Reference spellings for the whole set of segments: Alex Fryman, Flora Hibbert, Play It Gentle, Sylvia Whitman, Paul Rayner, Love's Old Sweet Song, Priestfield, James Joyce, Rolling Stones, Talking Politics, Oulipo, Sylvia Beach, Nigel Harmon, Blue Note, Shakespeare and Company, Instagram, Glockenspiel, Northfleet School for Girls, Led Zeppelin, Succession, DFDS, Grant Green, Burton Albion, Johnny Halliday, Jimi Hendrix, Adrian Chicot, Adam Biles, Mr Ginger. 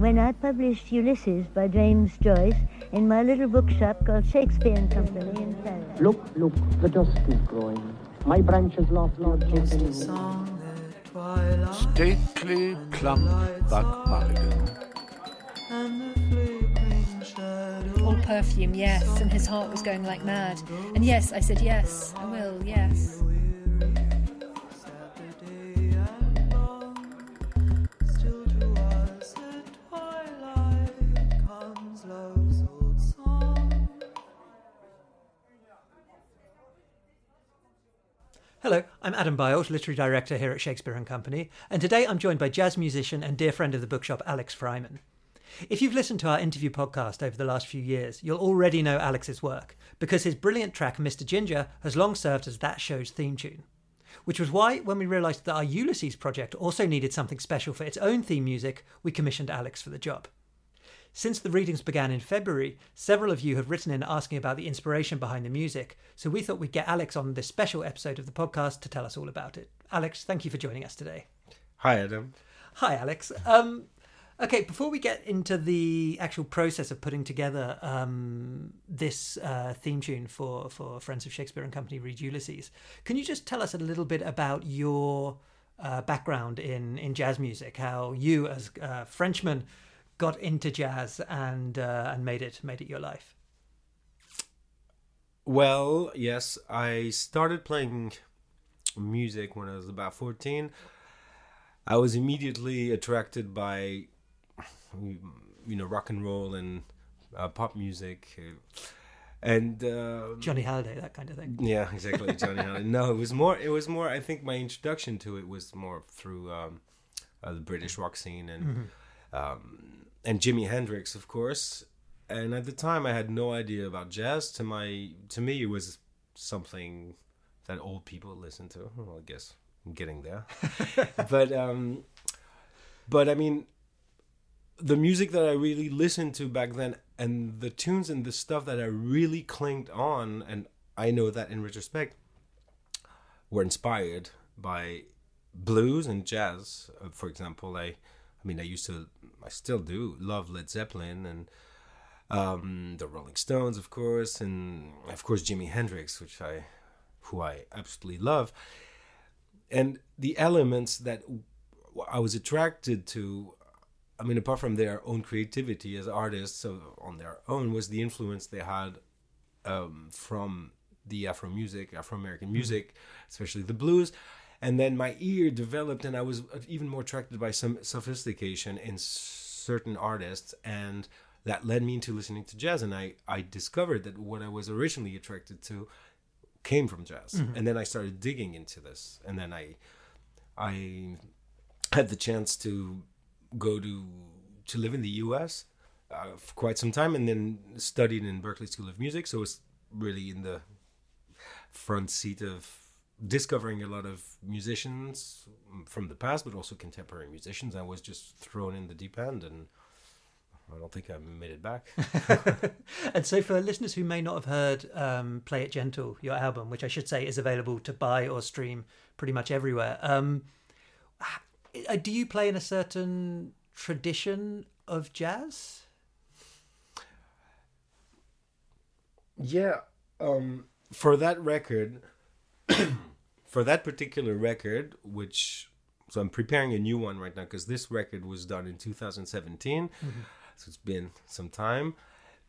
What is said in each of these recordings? when I published Ulysses by James Joyce in my little bookshop called Shakespeare and Company in Paris. Look, look, the dusk is growing. My branches laugh loud. Stately, plump Buck Mulligan. All perfume, yes, and his heart was going like mad. And yes, I said yes, I will, yes. Hello, I'm Adam Biles, Literary Director here at Shakespeare and Company, and today I'm joined by jazz musician and dear friend of the bookshop, Alex Fryman. If you've listened to our interview podcast over the last few years, you'll already know Alex's work, because his brilliant track, Mr Ginger, has long served as that show's theme tune. Which was why, when we realised that our Ulysses project also needed something special for its own theme music, we commissioned Alex for the job. Since the readings began in February, several of you have written in asking about the inspiration behind the music, so we thought we'd get Alex on this special episode of the podcast to tell us all about it. Alex, thank you for joining us today. Hi, Adam. Hi, Alex. Okay, before we get into the actual process of putting together this theme tune for Friends of Shakespeare and Company Read Ulysses, can you just tell us a little bit about your background in jazz music, how you, as a Frenchman, got into jazz and made it your life? Well, yes, I started playing music when I was about 14. I was immediately attracted by, rock and roll and pop music, and Johnny Halliday, that kind of thing. Yeah, exactly, Johnny Halliday. No, it was more. I think my introduction to it was more through the British rock scene and. Mm-hmm. And Jimi Hendrix, of course. And at the time, I had no idea about jazz. To me, it was something that old people listened to. Well, I guess I'm getting there. But I mean, the music that I really listened to back then, and the tunes and the stuff that I really clinged on, and I know that in retrospect, were inspired by blues and jazz. For example, I still do love Led Zeppelin and the Rolling Stones, of course, and of course Jimi Hendrix, who I absolutely love. And the elements that I was attracted to, apart from their own creativity as artists on their own, was the influence they had from the Afro-American music, especially the blues. And then my ear developed, and I was even more attracted by some sophistication in certain artists, and that led me into listening to jazz. And I discovered that what I was originally attracted to came from jazz. Mm-hmm. And then I started digging into this, and then I had the chance to go to live in the U.S. For quite some time, and then studied in Berklee School of Music. So it was really in the front seat of discovering a lot of musicians from the past, but also contemporary musicians. I was just thrown in the deep end, and I don't think I made it back. And so for listeners who may not have heard Play It Gentle, your album, which I should say is available to buy or stream pretty much everywhere, do you play in a certain tradition of jazz? Yeah. For that particular record, so I'm preparing a new one right now, because this record was done in 2017, so it's been some time.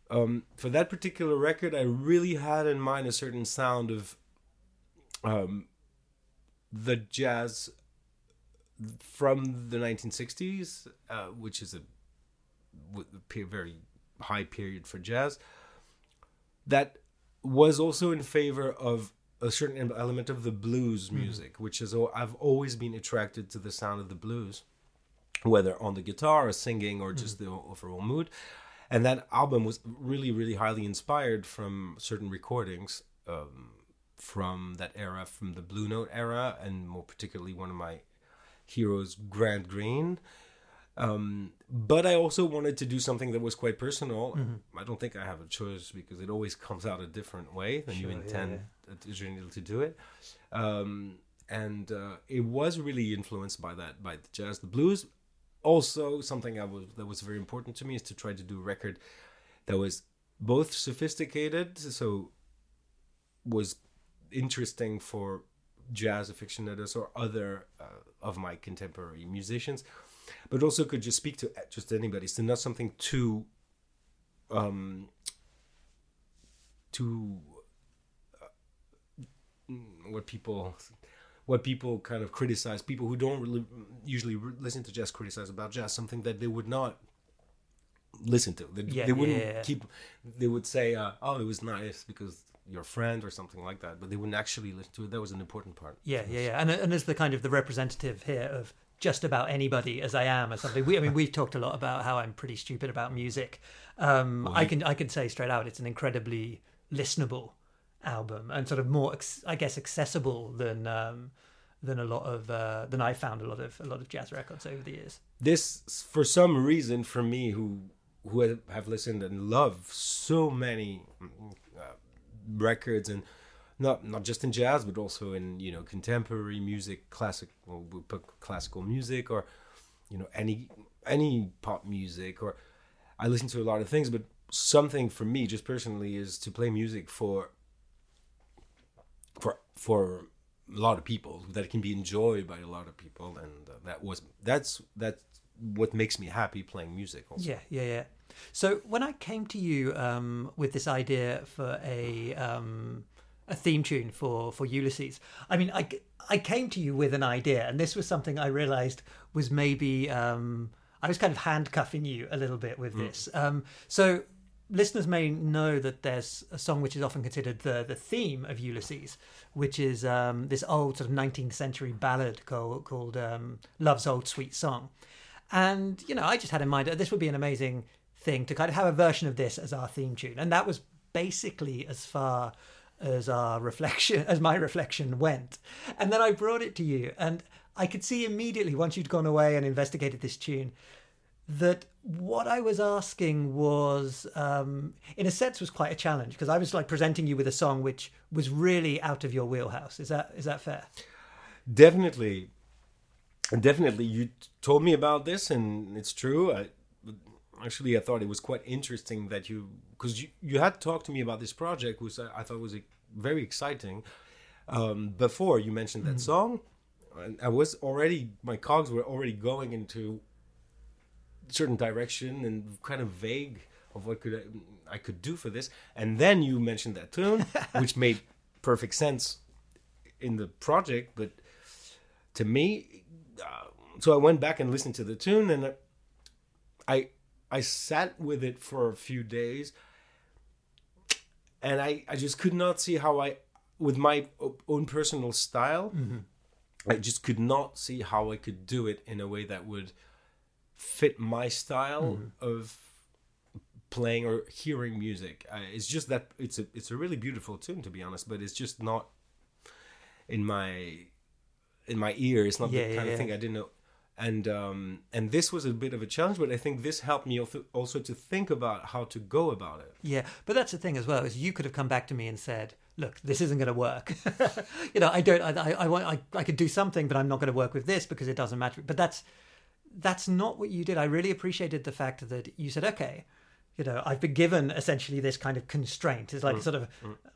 For that particular record, I really had in mind a certain sound of the jazz from the 1960s, which is a very high period for jazz, that was also in favor of a certain element of the blues music, which is, I've always been attracted to the sound of the blues, whether on the guitar or singing or just the overall mood. And that album was really, really highly inspired from certain recordings from that era, from the Blue Note era, and more particularly one of my heroes, Grant Green. But I also wanted to do something that was quite personal. I don't think I have a choice, because it always comes out a different way than you intend originally to do it. And it was really influenced by the jazz, the blues, Also, something that was very important to me is to try to do a record that was both sophisticated, so was interesting for jazz aficionados or other of my contemporary musicians, but also could just speak to just anybody. So not something too what people kind of criticize, people who don't really usually listen to jazz criticize about jazz, something that they would not listen to. They would say, oh, it was nice because your friend or something like that, but they wouldn't actually listen to it. That was an important part. And as the kind of the representative here of just about anybody as I am or something. We've talked a lot about how I'm pretty stupid about music. I can say straight out it's an incredibly listenable album and sort of more accessible than I found a lot of jazz records over the years. This, for some reason, for me who have listened and love so many records, and not just in jazz but also in contemporary music, classical music, or any pop music, or I listen to a lot of things, but something for me just personally is to play music for a lot of people, that can be enjoyed by a lot of people, and that's what makes me happy playing music also. So when I came to you with this idea for a theme tune for Ulysses, I came to you with an idea, and this was something I realized was maybe I was kind of handcuffing you a little bit with this. So listeners may know that there's a song which is often considered the theme of Ulysses, which is this old sort of 19th century ballad called Love's Old Sweet Song. And, I just had in mind that this would be an amazing thing to kind of have a version of this as our theme tune. And that was basically as far as my reflection went. And then I brought it to you, and I could see immediately, once you'd gone away and investigated this tune, that what I was asking was, in a sense, was quite a challenge, because I was presenting you with a song which was really out of your wheelhouse. Is that fair? Definitely. You told me about this, and it's true. I thought it was quite interesting that because you had talked to me about this project, which I thought was very exciting. Before you mentioned that song, I was already, my cogs were already going into a certain direction and kind of vague of what I could do for this. And then you mentioned that tune, which made perfect sense in the project, but to me. So I went back and listened to the tune, and I sat with it for a few days, and I just could not see how with my own personal style, I just could not see how I could do it in a way that would fit my style of playing or hearing music. It's just that it's a really beautiful tune, to be honest, but it's just not in my ear. It's not the kind of thing I didn't know. And this was a bit of a challenge, but I think this helped me also to think about how to go about it. Yeah, but that's the thing as well, is you could have come back to me and said, look, this isn't going to work. I could do something, but I'm not going to work with this because it doesn't match. But that's not what you did. I really appreciated the fact that you said, okay, I've been given essentially this kind of constraint. It's like the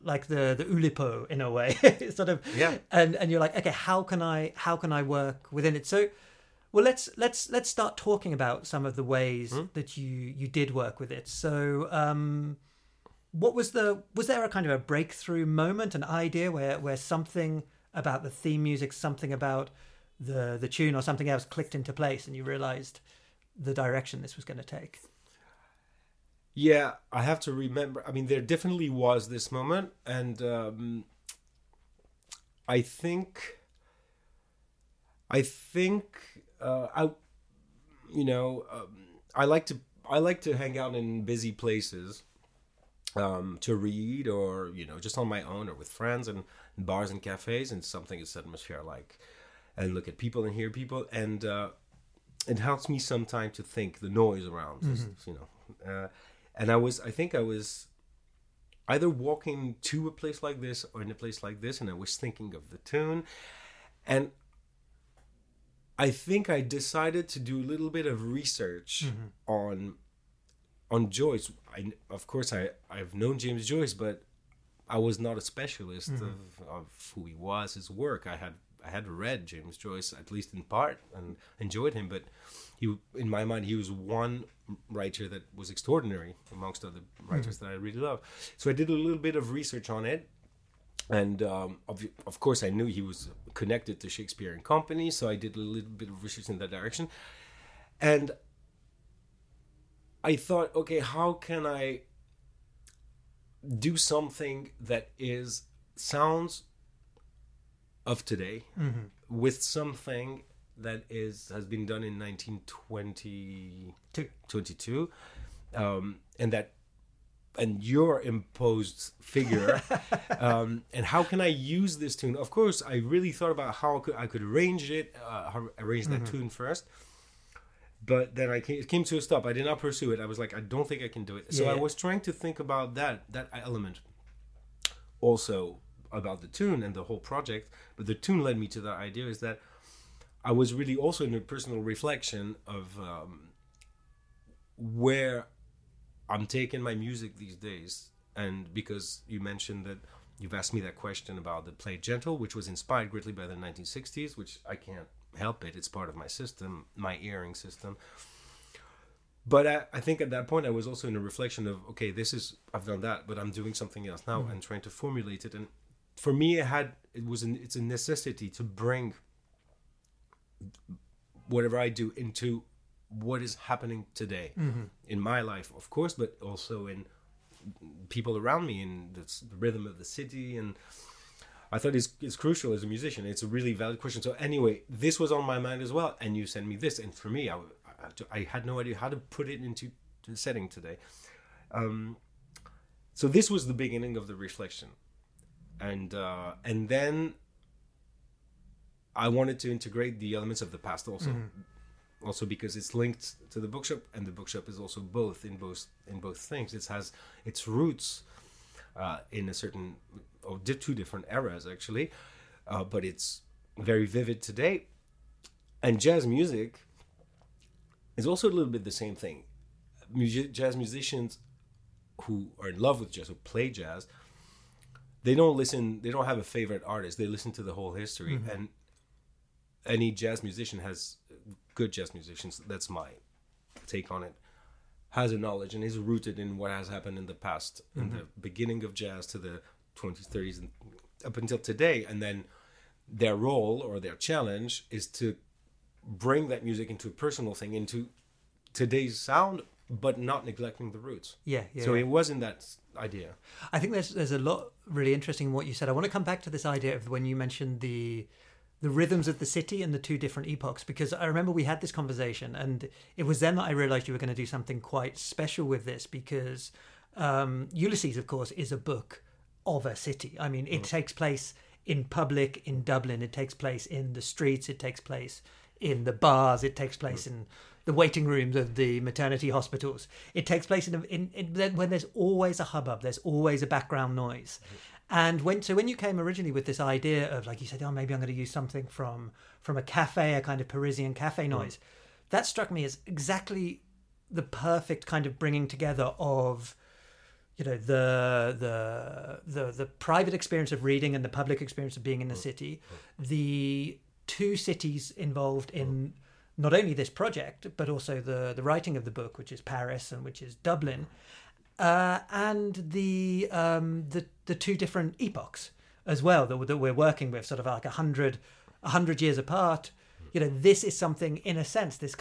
Oulipo in a way. And you're like, okay, how can I work within it? So, well, let's start talking about some of the ways that you did work with it. So, what was there a kind of a breakthrough moment, an idea where something about the theme music, something about the tune, or something else clicked into place, and you realized the direction this was going to take? Yeah, I have to remember. There definitely was this moment, and I like to hang out in busy places, to read, or just on my own or with friends, and bars and cafes, and something is atmosphere I like, and look at people and hear people, and it helps me sometimes to think the noise around, And I think I was either walking to a place like this or in a place like this, and I was thinking of the tune, and I think I decided to do a little bit of research on Joyce. I've known James Joyce, but I was not a specialist of who he was, his work. I had read James Joyce, at least in part, and enjoyed him, but he, in my mind, he was one writer that was extraordinary amongst other writers that I really love. So I did a little bit of research on it. And of course, I knew he was connected to Shakespeare and Company, so I did a little bit of research in that direction. And I thought, okay, how can I do something that is sounds of today with something that has been done in 1922, and your imposed figure, and how can I use this tune? Of course, I really thought about how I could arrange it, that tune first, but then it came to a stop. I did not pursue it. I was like, I don't think I can do it. So yeah. I was trying to think about that element, also about the tune and the whole project. But the tune led me to that idea, is that I was really also in a personal reflection of where I'm taking my music these days. And because you mentioned that you've asked me that question about the Play It Gentle, which was inspired greatly by the 1960s, which I can't help it. It's part of my system, my earring system. But I think at that point I was also in a reflection of, okay, I've done that, but I'm doing something else now and trying to formulate it. And for me, it's a necessity to bring whatever I do into what is happening today in my life, of course, but also in people around me, in the rhythm of the city. And I thought it's crucial as a musician. It's a really valid question. So anyway, this was on my mind as well, and you sent me this, and for me, I had no idea how to put it into the setting today. So this was the beginning of the reflection, and then I wanted to integrate the elements of the past also. Also because it's linked to the bookshop, and the bookshop is also both things. It has its roots in a certain, two different eras actually, but it's very vivid today. And jazz music is also a little bit the same thing. Jazz musicians who are in love with jazz, who play jazz, they don't have a favorite artist. They listen to the whole history, and any jazz musician has. Good jazz musicians, that's my take on it, has a knowledge and is rooted in what has happened in the past, in the beginning of jazz to the 20s, 30s, and up until today. And then their role or their challenge is to bring that music into a personal thing, into today's sound, but not neglecting the roots. It wasn't that idea. I think there's a lot really interesting in what you said. I want to come back to this idea of when you mentioned the rhythms of the city and the two different epochs, because I remember we had this conversation, and it was then that I realized you were going to do something quite special with this, because Ulysses, of course, is a book of a city. I mean, it takes place in public in Dublin. It takes place in the streets. It takes place in the bars. It takes place in the waiting rooms of the maternity hospitals. It takes place in when there's always a hubbub. There's always a background noise. And when you came originally with this idea of, like you said, oh, maybe I'm going to use something from a cafe, a kind of Parisian cafe noise, that struck me as exactly the perfect kind of bringing together of, you know, the private experience of reading and the public experience of being in the city, the two cities involved in not only this project but also the writing of the book, which is Paris and which is Dublin. And the two different epochs as well that we're working with, sort of like 100 years apart. You know, this is something, in a sense, these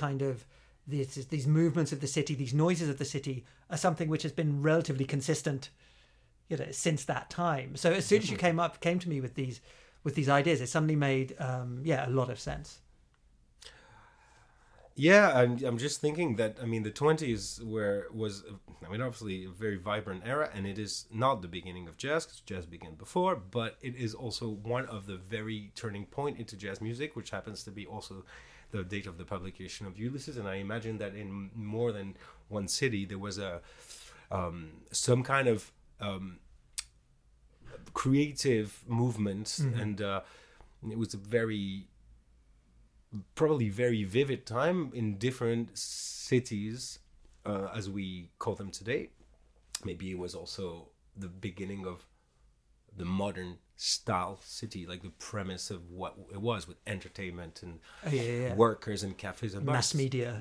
movements of the city, these noises of the city, are something which has been relatively consistent, you know, since that time. So as soon as you came to me with these ideas, it suddenly made a lot of sense. Yeah, I'm just thinking that, I mean, the 20s was obviously a very vibrant era, and it is not the beginning of jazz, because jazz began before, but it is also one of the very turning point into jazz music, which happens to be also the date of the publication of Ulysses. And I imagine that in more than one city, there was a some kind of creative movement, and it was a very probably very vivid time in different cities as we call them today. Maybe it was also the beginning of the modern style city, like the premise of what it was with entertainment and workers and cafes and mass media.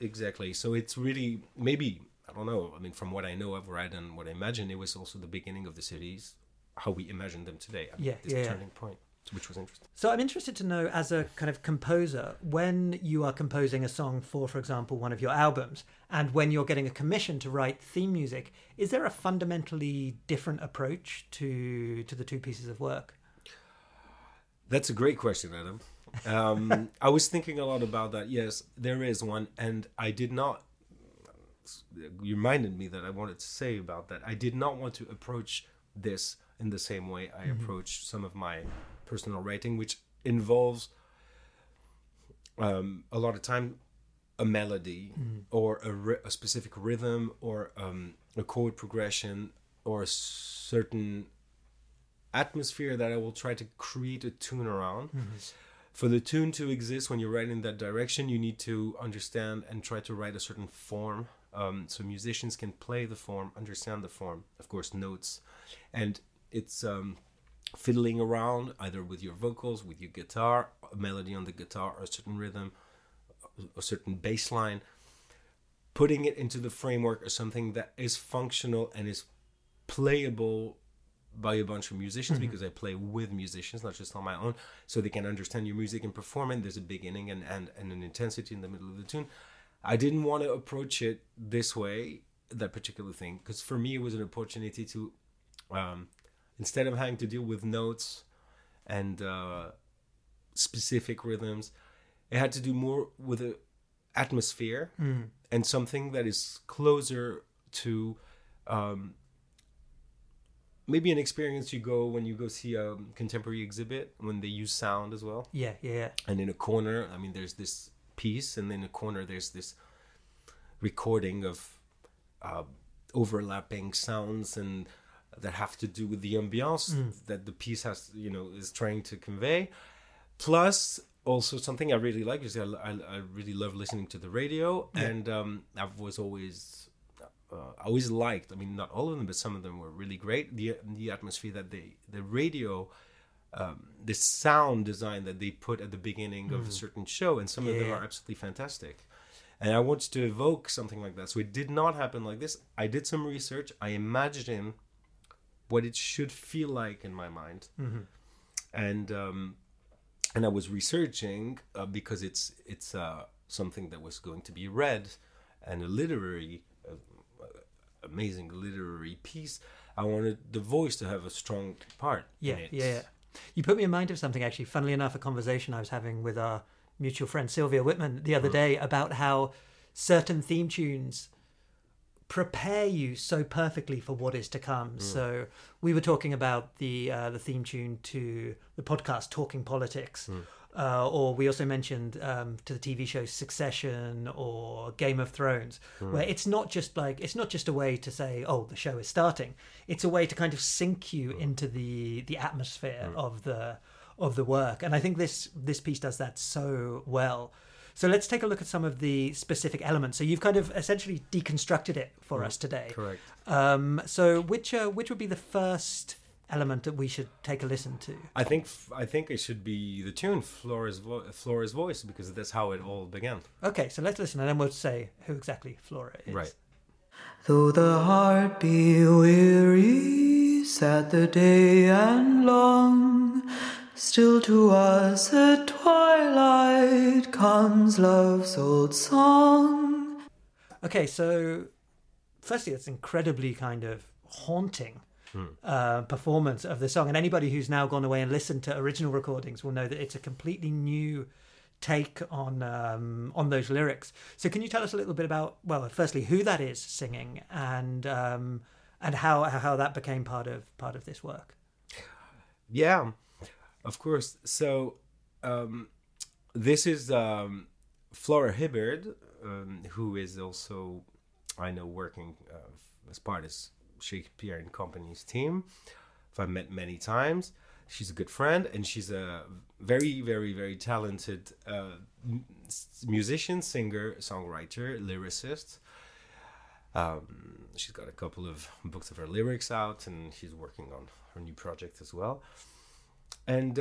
Exactly. So it's really, maybe, I don't know. I mean, from what I know, I've read and what I imagine, it was also the beginning of the cities, how we imagine them today. I mean, this turning point, which was interesting. So I'm interested to know, as a kind of composer, when you are composing a song for example, one of your albums, and when you're getting a commission to write theme music, is there a fundamentally different approach to the two pieces of work? That's a great question, Adam. I was thinking a lot about that. Yes, there is one. And I did not, you reminded me that I wanted to say about that. I did not want to approach this in the same way I approach some of my personal writing, which involves a lot of time a melody or a specific rhythm or a chord progression or a certain atmosphere that I will try to create a tune around. For the tune to exist, when you're writing in that direction, you need to understand and try to write a certain form. So musicians can play the form, understand the form, of course, notes. And it's fiddling around either with your vocals, with your guitar, a melody on the guitar, or a certain rhythm, a certain bass line, putting it into the framework of something that is functional and is playable by a bunch of musicians, because I play with musicians, not just on my own, so they can understand your music and perform it. There's a beginning and an intensity in the middle of the tune. I didn't want to approach it this way, that particular thing, because for me it was an opportunity to, instead of having to deal with notes and specific rhythms, it had to do more with an atmosphere and something that is closer to maybe an experience you go when you go see a contemporary exhibit, when they use sound as well. And in a corner, I mean, there's this piece, and in a corner there's this recording of overlapping sounds and that have to do with the ambiance that the piece has, you know, is trying to convey. Plus, also something I really like is I really love listening to the radio, and I always liked, I mean, not all of them, but some of them were really great. The atmosphere that the radio, the sound design that they put at the beginning of a certain show, and some of them are absolutely fantastic. And I wanted to evoke something like that. So it did not happen like this. I did some research. I imagined what it should feel like in my mind. And I was researching because it's something that was going to be read, and a literary, amazing literary piece. I wanted the voice to have a strong part in it. You put me in mind of something, actually. Funnily enough, a conversation I was having with our mutual friend Sylvia Whitman the other day about how certain theme tunes prepare you so perfectly for what is to come. So we were talking about the theme tune to the podcast Talking Politics, or we also mentioned to the TV show Succession or Game of Thrones, where it's not just a way to say, oh, the show is starting. It's a way to kind of sink you into the atmosphere of the work. And I think this piece does that so well. So let's take a look at some of the specific elements. So you've kind of essentially deconstructed it for us today. Correct. So which would be the first element that we should take a listen to? I think it should be the tune, Flora's Voice, because that's how it all began. Okay, so let's listen, and then we'll say who exactly Flora is. Right. Though the heart be weary, sad the day and long, still to us at twilight comes love's old song. Okay, so firstly, it's incredibly kind of haunting performance of the song. And anybody who's now gone away and listened to original recordings will know that it's a completely new take on those lyrics. So can you tell us a little bit about, well, firstly, who that is singing and how that became part of this work? Yeah. Of course. So this is Flora Hibbert, who is also, I know, working as part of Shakespeare and Company's team. I've met many times. She's a good friend, and she's a very, very, very talented musician, singer, songwriter, lyricist. She's got a couple of books of her lyrics out, and she's working on her new project as well. And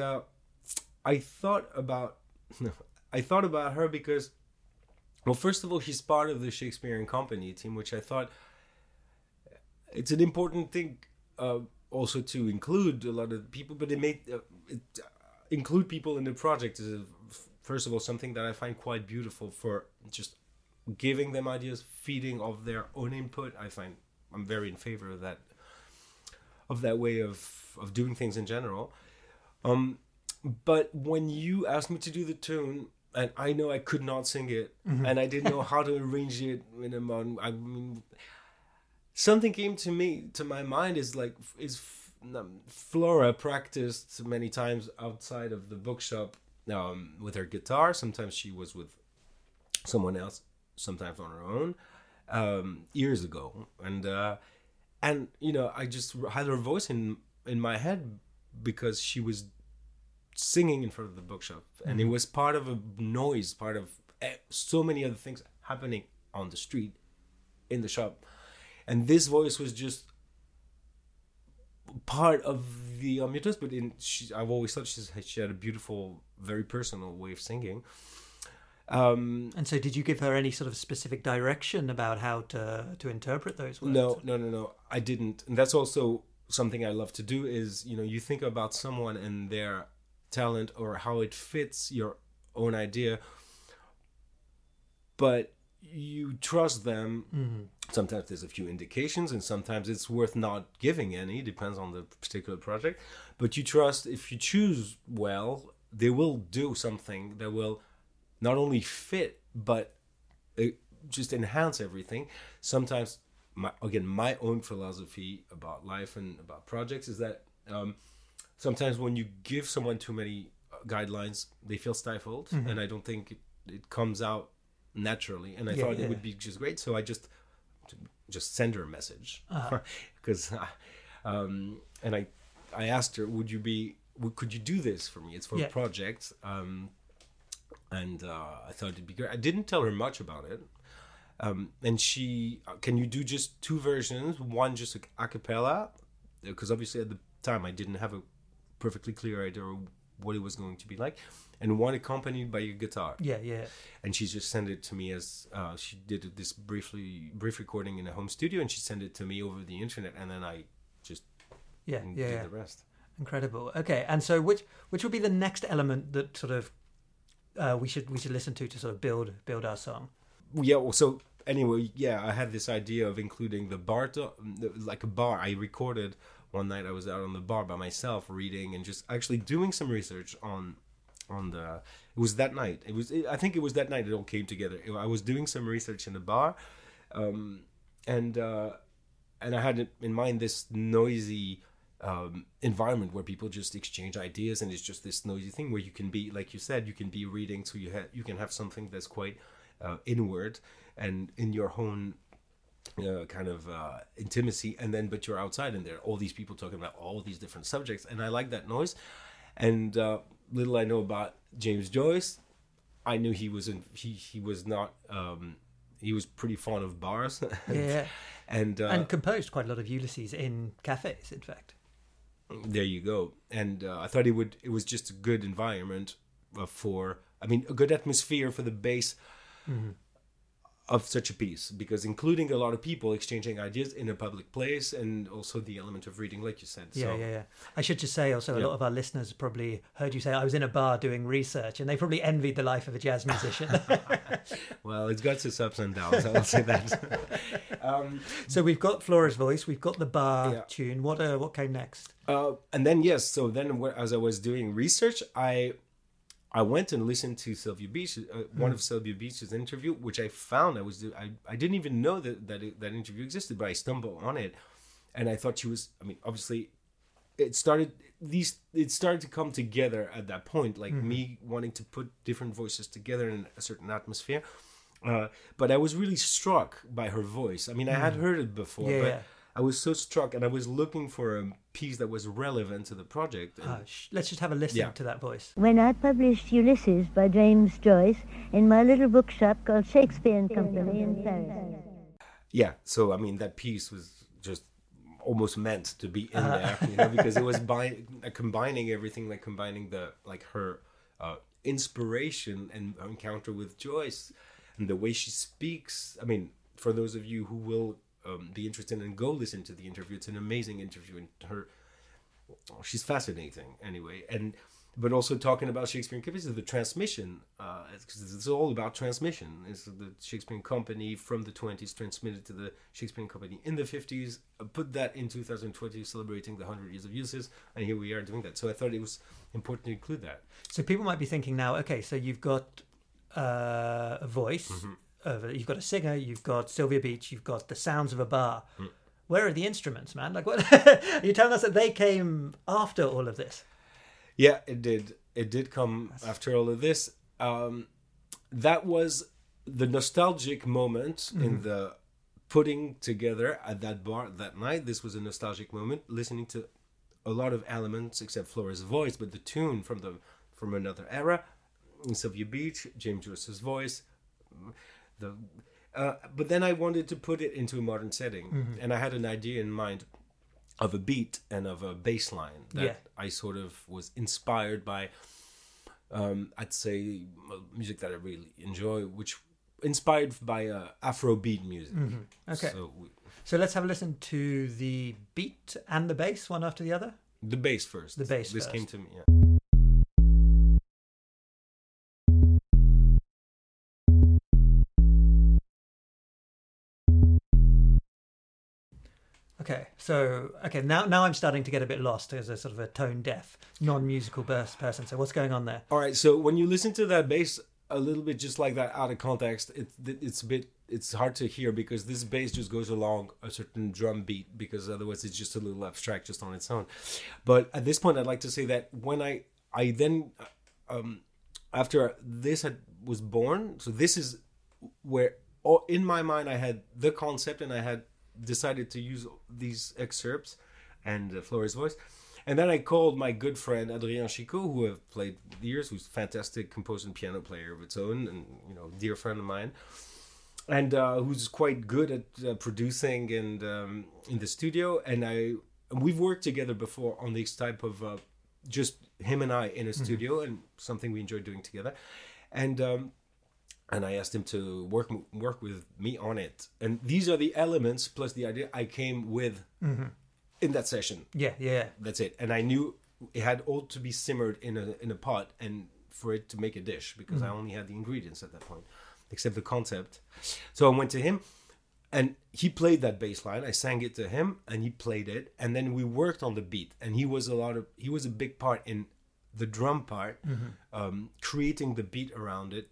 I thought about her because, well, first of all, she's part of the Shakespeare and Company team, which I thought it's an important thing also to include a lot of people, but include people in the project is, first of all, something that I find quite beautiful for just giving them ideas, feeding off their own input. I'm very in favor of that way of doing things in general. But when you asked me to do the tune, and I know I could not sing it, mm-hmm. and I didn't know how to arrange it in a modern, I mean, something came to my mind Flora practiced many times outside of the bookshop with her guitar. Sometimes she was with someone else, sometimes on her own, years ago. And you know, I just had her voice in my head because she was singing in front of the bookshop, and mm-hmm. it was part of a noise, part of so many other things happening on the street, in the shop. And this voice was just part of the ambiance, but I've always thought she had a beautiful, very personal way of singing. And so did you give her any sort of specific direction about how to interpret those words? No, I didn't. And that's also something I love to do is, you know, you think about someone and their talent or how it fits your own idea, but you trust them. Mm-hmm. Sometimes there's a few indications, and sometimes it's worth not giving any, depends on the particular project. But you trust, if you choose well, they will do something that will not only fit, but just enhance everything. Sometimes, my own philosophy about life and about projects is that sometimes when you give someone too many guidelines, they feel stifled, mm-hmm. and I don't think it comes out naturally. And I thought it would be just great, so I just send her a message, because and I asked her, could you do this for me? It's for a project, and I thought it'd be great. I didn't tell her much about it, and she, can you do just two versions, one just a cappella, because obviously at the time I didn't have a perfectly clear idea of what it was going to be like, and one accompanied by your guitar. And she just sent it to me as she did this brief recording in a home studio, and she sent it to me over the internet, and then I just did the rest. Incredible. Okay, and so which would be the next element that sort of we should listen to sort of build our song? I had this idea of including the bar, like a bar. I recorded one night. I was out on the bar by myself, reading and just actually doing some research on the. It was that night. I think it was that night. It all came together. I was doing some research in the bar, and I had in mind this noisy environment where people just exchange ideas, and it's just this noisy thing where you can be, like you said, you can be reading, so you can have something that's quite inward and in your own. Kind of intimacy, and then but you're outside and there are all these people talking about all these different subjects, and I like that noise. And little I know about James Joyce, I knew he was pretty fond of bars. And composed quite a lot of Ulysses in cafes, in fact. There you go. And I thought it was just a good environment a good atmosphere for the bass. Mm-hmm. Of such a piece, because including a lot of people exchanging ideas in a public place, and also the element of reading, like you said. I should just say also, a lot of our listeners probably heard you say I was in a bar doing research, and they probably envied the life of a jazz musician. Well, it's got its ups and downs, I will say that. So we've got Flora's voice, we've got the bar tune. What came next? As I was doing research, I went and listened to Sylvia Beach, one of Sylvia Beach's interview, which I found. I didn't even know that interview existed, but I stumbled on it, and I thought she was. I mean, obviously, it started to come together at that point, like me wanting to put different voices together in a certain atmosphere. But I was really struck by her voice. I mean, I had heard it before, but I was so struck, and I was looking for a piece that was relevant to the project. Let's just have a listen to that voice. When I published Ulysses by James Joyce in my little bookshop called Shakespeare and Company in Paris. Yeah, so I mean, that piece was just almost meant to be in there, you know, because it was combining everything, like combining the her inspiration and her encounter with Joyce and the way she speaks. I mean, for those of you who will be interested and go listen to the interview, it's an amazing interview, and she's fascinating anyway. But also talking about Shakespeare and Company, the transmission, because it's all about transmission. It's the Shakespeare and Company from the 1920s transmitted to the Shakespeare and Company in the 1950s. I put that in 2020, celebrating the 100 years of Ulysses, and here we are doing that. So I thought it was important to include that. So people might be thinking now, okay, so you've got a voice, you've got a singer, you've got Sylvia Beach, you've got the sounds of a bar. Mm. Where are the instruments, man? Like, what? Are you telling us that they came after all of this? Yeah, it did. It did come after all of this. That was the nostalgic moment in the putting together at that bar that night. This was a nostalgic moment, listening to a lot of elements except Flora's voice, but the tune from another era, Sylvia Beach, James Joyce's voice. But then I wanted to put it into a modern setting, and I had an idea in mind of a beat and of a bass line that I sort of was inspired by, I'd say, music that I really enjoy, which inspired by Afrobeat music. Okay. So let's have a listen to the beat and the bass, one after the other? The bass first. The bass first. This came to me, yeah. Okay, so, now I'm starting to get a bit lost as a sort of a tone-deaf, non-musical person. So what's going on there? All right, so when you listen to that bass a little bit just like that out of context, it's hard to hear because this bass just goes along a certain drum beat, because otherwise it's just a little abstract just on its own. But at this point, I'd like to say that when I then, after this was born, so this is where, in my mind, I had the concept and I had decided to use these excerpts and Flora's voice. And then I called my good friend Adrian Chicot, who I've played with years, who's a fantastic composer and piano player of its own, and dear friend of mine, and who's quite good at producing and in the studio. And we've worked together before on this type of just him and I in a studio, and something we enjoy doing together. And I asked him to work with me on it. And these are the elements plus the idea I came with in that session. Yeah. That's it. And I knew it had all to be simmered in a pot and for it to make a dish, because I only had the ingredients at that point, except the concept. So I went to him and he played that bass line. I sang it to him and he played it. And then we worked on the beat. And he was a big part in the drum part, creating the beat around it.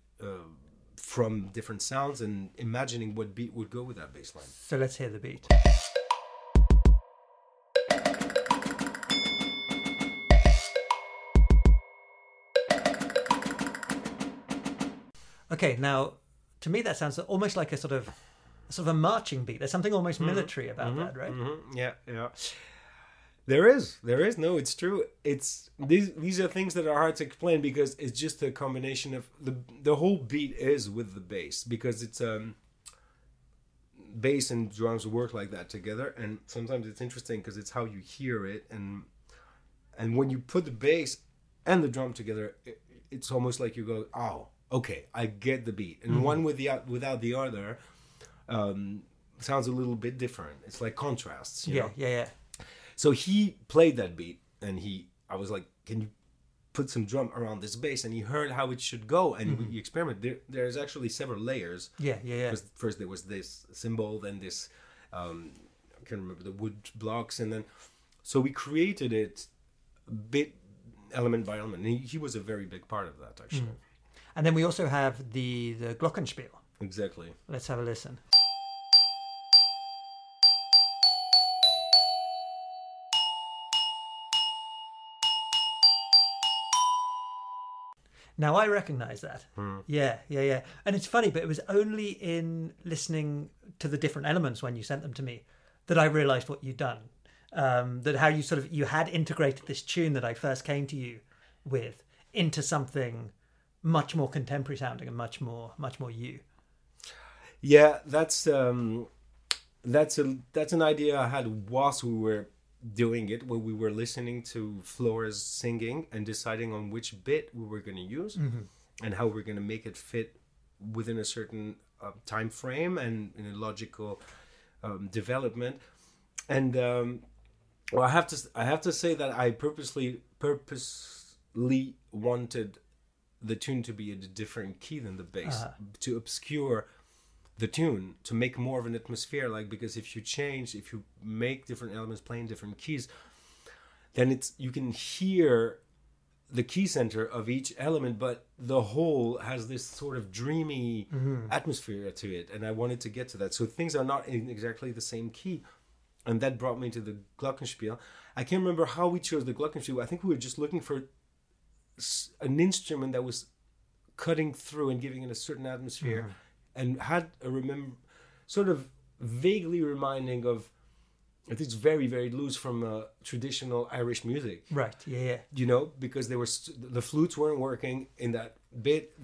From different sounds and imagining what beat would go with that bass line. So let's hear the beat. Okay, now to me that sounds almost like a sort of a marching beat. There's something almost military about that, right? Yeah. There is. No, it's true. It's these are things that are hard to explain because it's just a combination of the whole beat is with the bass, because it's bass and drums work like that together, and sometimes it's interesting because it's how you hear it, and when you put the bass and the drum together, it's almost like you go, oh, okay, I get the beat, and one without the other sounds a little bit different. It's like contrasts. You know? Yeah. So he played that beat, and I was like, can you put some drum around this bass? And he heard how it should go, and we experimented. There's actually several layers. Yeah. First there was this cymbal, then this, I can't remember, the wood blocks, and then... So we created it bit, element by element, and he was a very big part of that, actually. And then we also have the Glockenspiel. Exactly. Let's have a listen. Now, I recognise that. Yeah. And it's funny, but it was only in listening to the different elements when you sent them to me that I realized what you'd done, that how you sort of, you had integrated this tune that I first came to you with into something much more contemporary sounding and much more you. Yeah, that's an idea I had whilst we were doing it, when we were listening to Flora's singing and deciding on which bit we were going to use, mm-hmm. and how we're going to make it fit within a certain time frame and in a logical development. And well, I have to say that I purposely wanted the tune to be in a different key than the bass, to obscure the tune, to make more of an atmosphere, like, because if you make different elements play in different keys, then you can hear the key center of each element, but the whole has this sort of dreamy mm-hmm. atmosphere to it, and I wanted to get to that. So things are not in exactly the same key, and that brought me to the Glockenspiel. I can't remember how we chose the Glockenspiel. I think we were just looking for an instrument that was cutting through and giving it a certain atmosphere, mm-hmm. and had a sort of vaguely reminding of, it's very, very loose from traditional Irish music. Right, yeah, yeah. You know, because the flutes weren't working in that bit,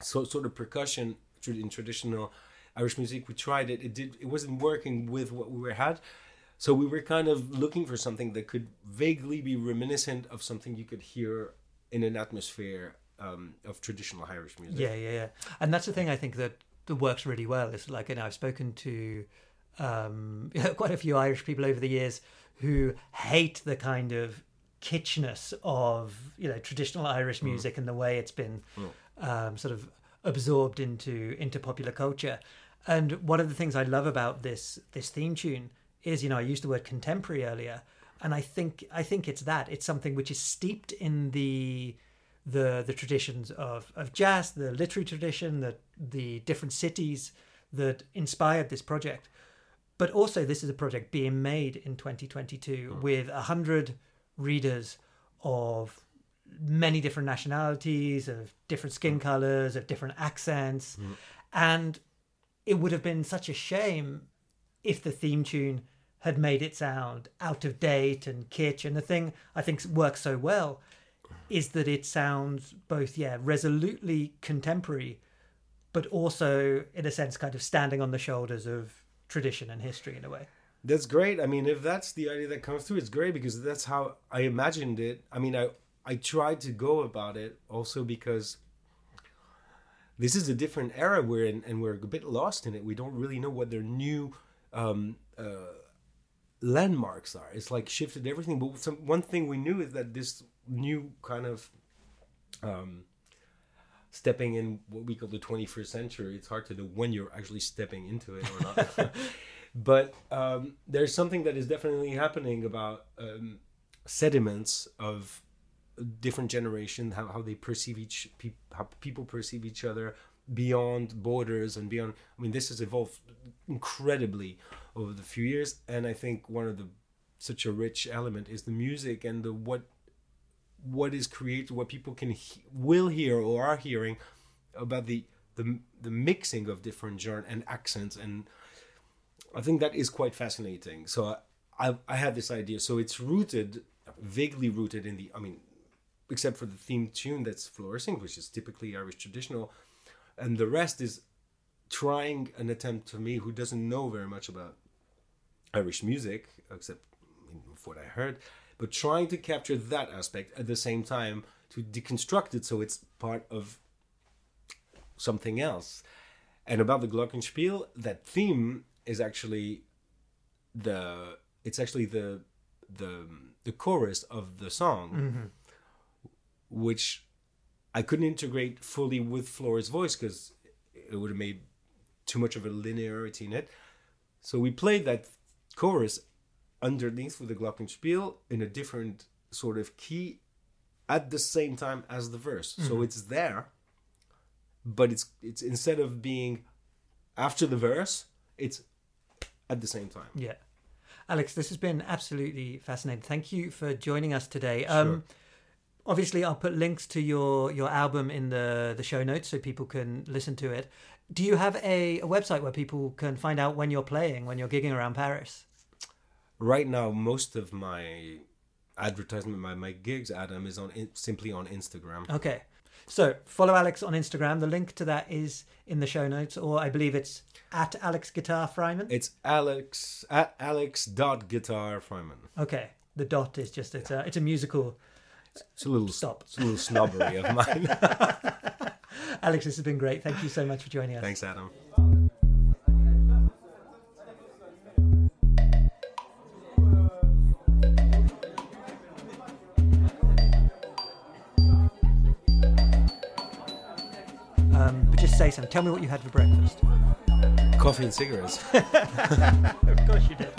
sort of percussion in traditional Irish music, we tried it, it wasn't working with what we had. So we were kind of looking for something that could vaguely be reminiscent of something you could hear in an atmosphere of traditional Irish music. Yeah, yeah, yeah. And that's the thing I think that works really well. It's like, you know, I've spoken to quite a few Irish people over the years who hate the kind of kitschness of, you know, traditional Irish music, mm. and the way it's been sort of absorbed into popular culture. And one of the things I love about this theme tune is, you know, I used the word contemporary earlier, and I think it's that. It's something which is steeped in the traditions of jazz, the literary tradition, the different cities that inspired this project. But also this is a project being made in 2022 with 100 readers of many different nationalities, of different skin colors, of different accents. Mm. And it would have been such a shame if the theme tune had made it sound out of date and kitsch. And the thing I think works so well is that it sounds both, yeah, resolutely contemporary, but also, in a sense, kind of standing on the shoulders of tradition and history in a way. That's great. I mean, if that's the idea that comes through, it's great, because that's how I imagined it. I mean, I tried to go about it also because this is a different era we're in, and we're a bit lost in it. We don't really know what their new landmarks are. It's like shifted everything. But one thing we knew is that this new kind of stepping in what we call the 21st century. It's hard to know when you're actually stepping into it or not. But there's something that is definitely happening about sediments of different generations, how they perceive how people perceive each other beyond borders and beyond. I mean, this has evolved incredibly over the few years, and I think one of such a rich element is the music and the what is created, what people will hear or are hearing about the mixing of different genres and accents, and I think that is quite fascinating. So I had this idea. So it's vaguely rooted in the, I mean, except for the theme tune that's flourishing, which is typically Irish traditional, and the rest is trying an attempt, to me, who doesn't know very much about Irish music, except of what I heard, but trying to capture that aspect at the same time to deconstruct it so it's part of something else. And about the Glockenspiel, that theme is actually the chorus of the song, mm-hmm. which I couldn't integrate fully with Flora's voice because it would have made too much of a linearity in it. So we played that chorus underneath with the Glockenspiel in a different sort of key at the same time as the verse. Mm-hmm. So it's there, but it's instead of being after the verse, it's at the same time. Yeah. Alex, this has been absolutely fascinating. Thank you for joining us today. Sure. Obviously, I'll put links to your album in the show notes so people can listen to it. Do you have a website where people can find out when you're playing, when you're gigging around Paris? Right now, most of my advertisement, my gigs, Adam, is simply on Instagram. Okay. So follow Alex on Instagram. The link to that is in the show notes, or I believe it's at Alex Guitar Fryman. It's Alex at alex.guitarfryman. Okay. The dot is just, it's a musical. It's a little stop. It's a little snobbery of mine. Alex, this has been great. Thank you so much for joining us. Thanks, Adam. But just say something. Tell me what you had for breakfast. Coffee and cigarettes. Of course you did.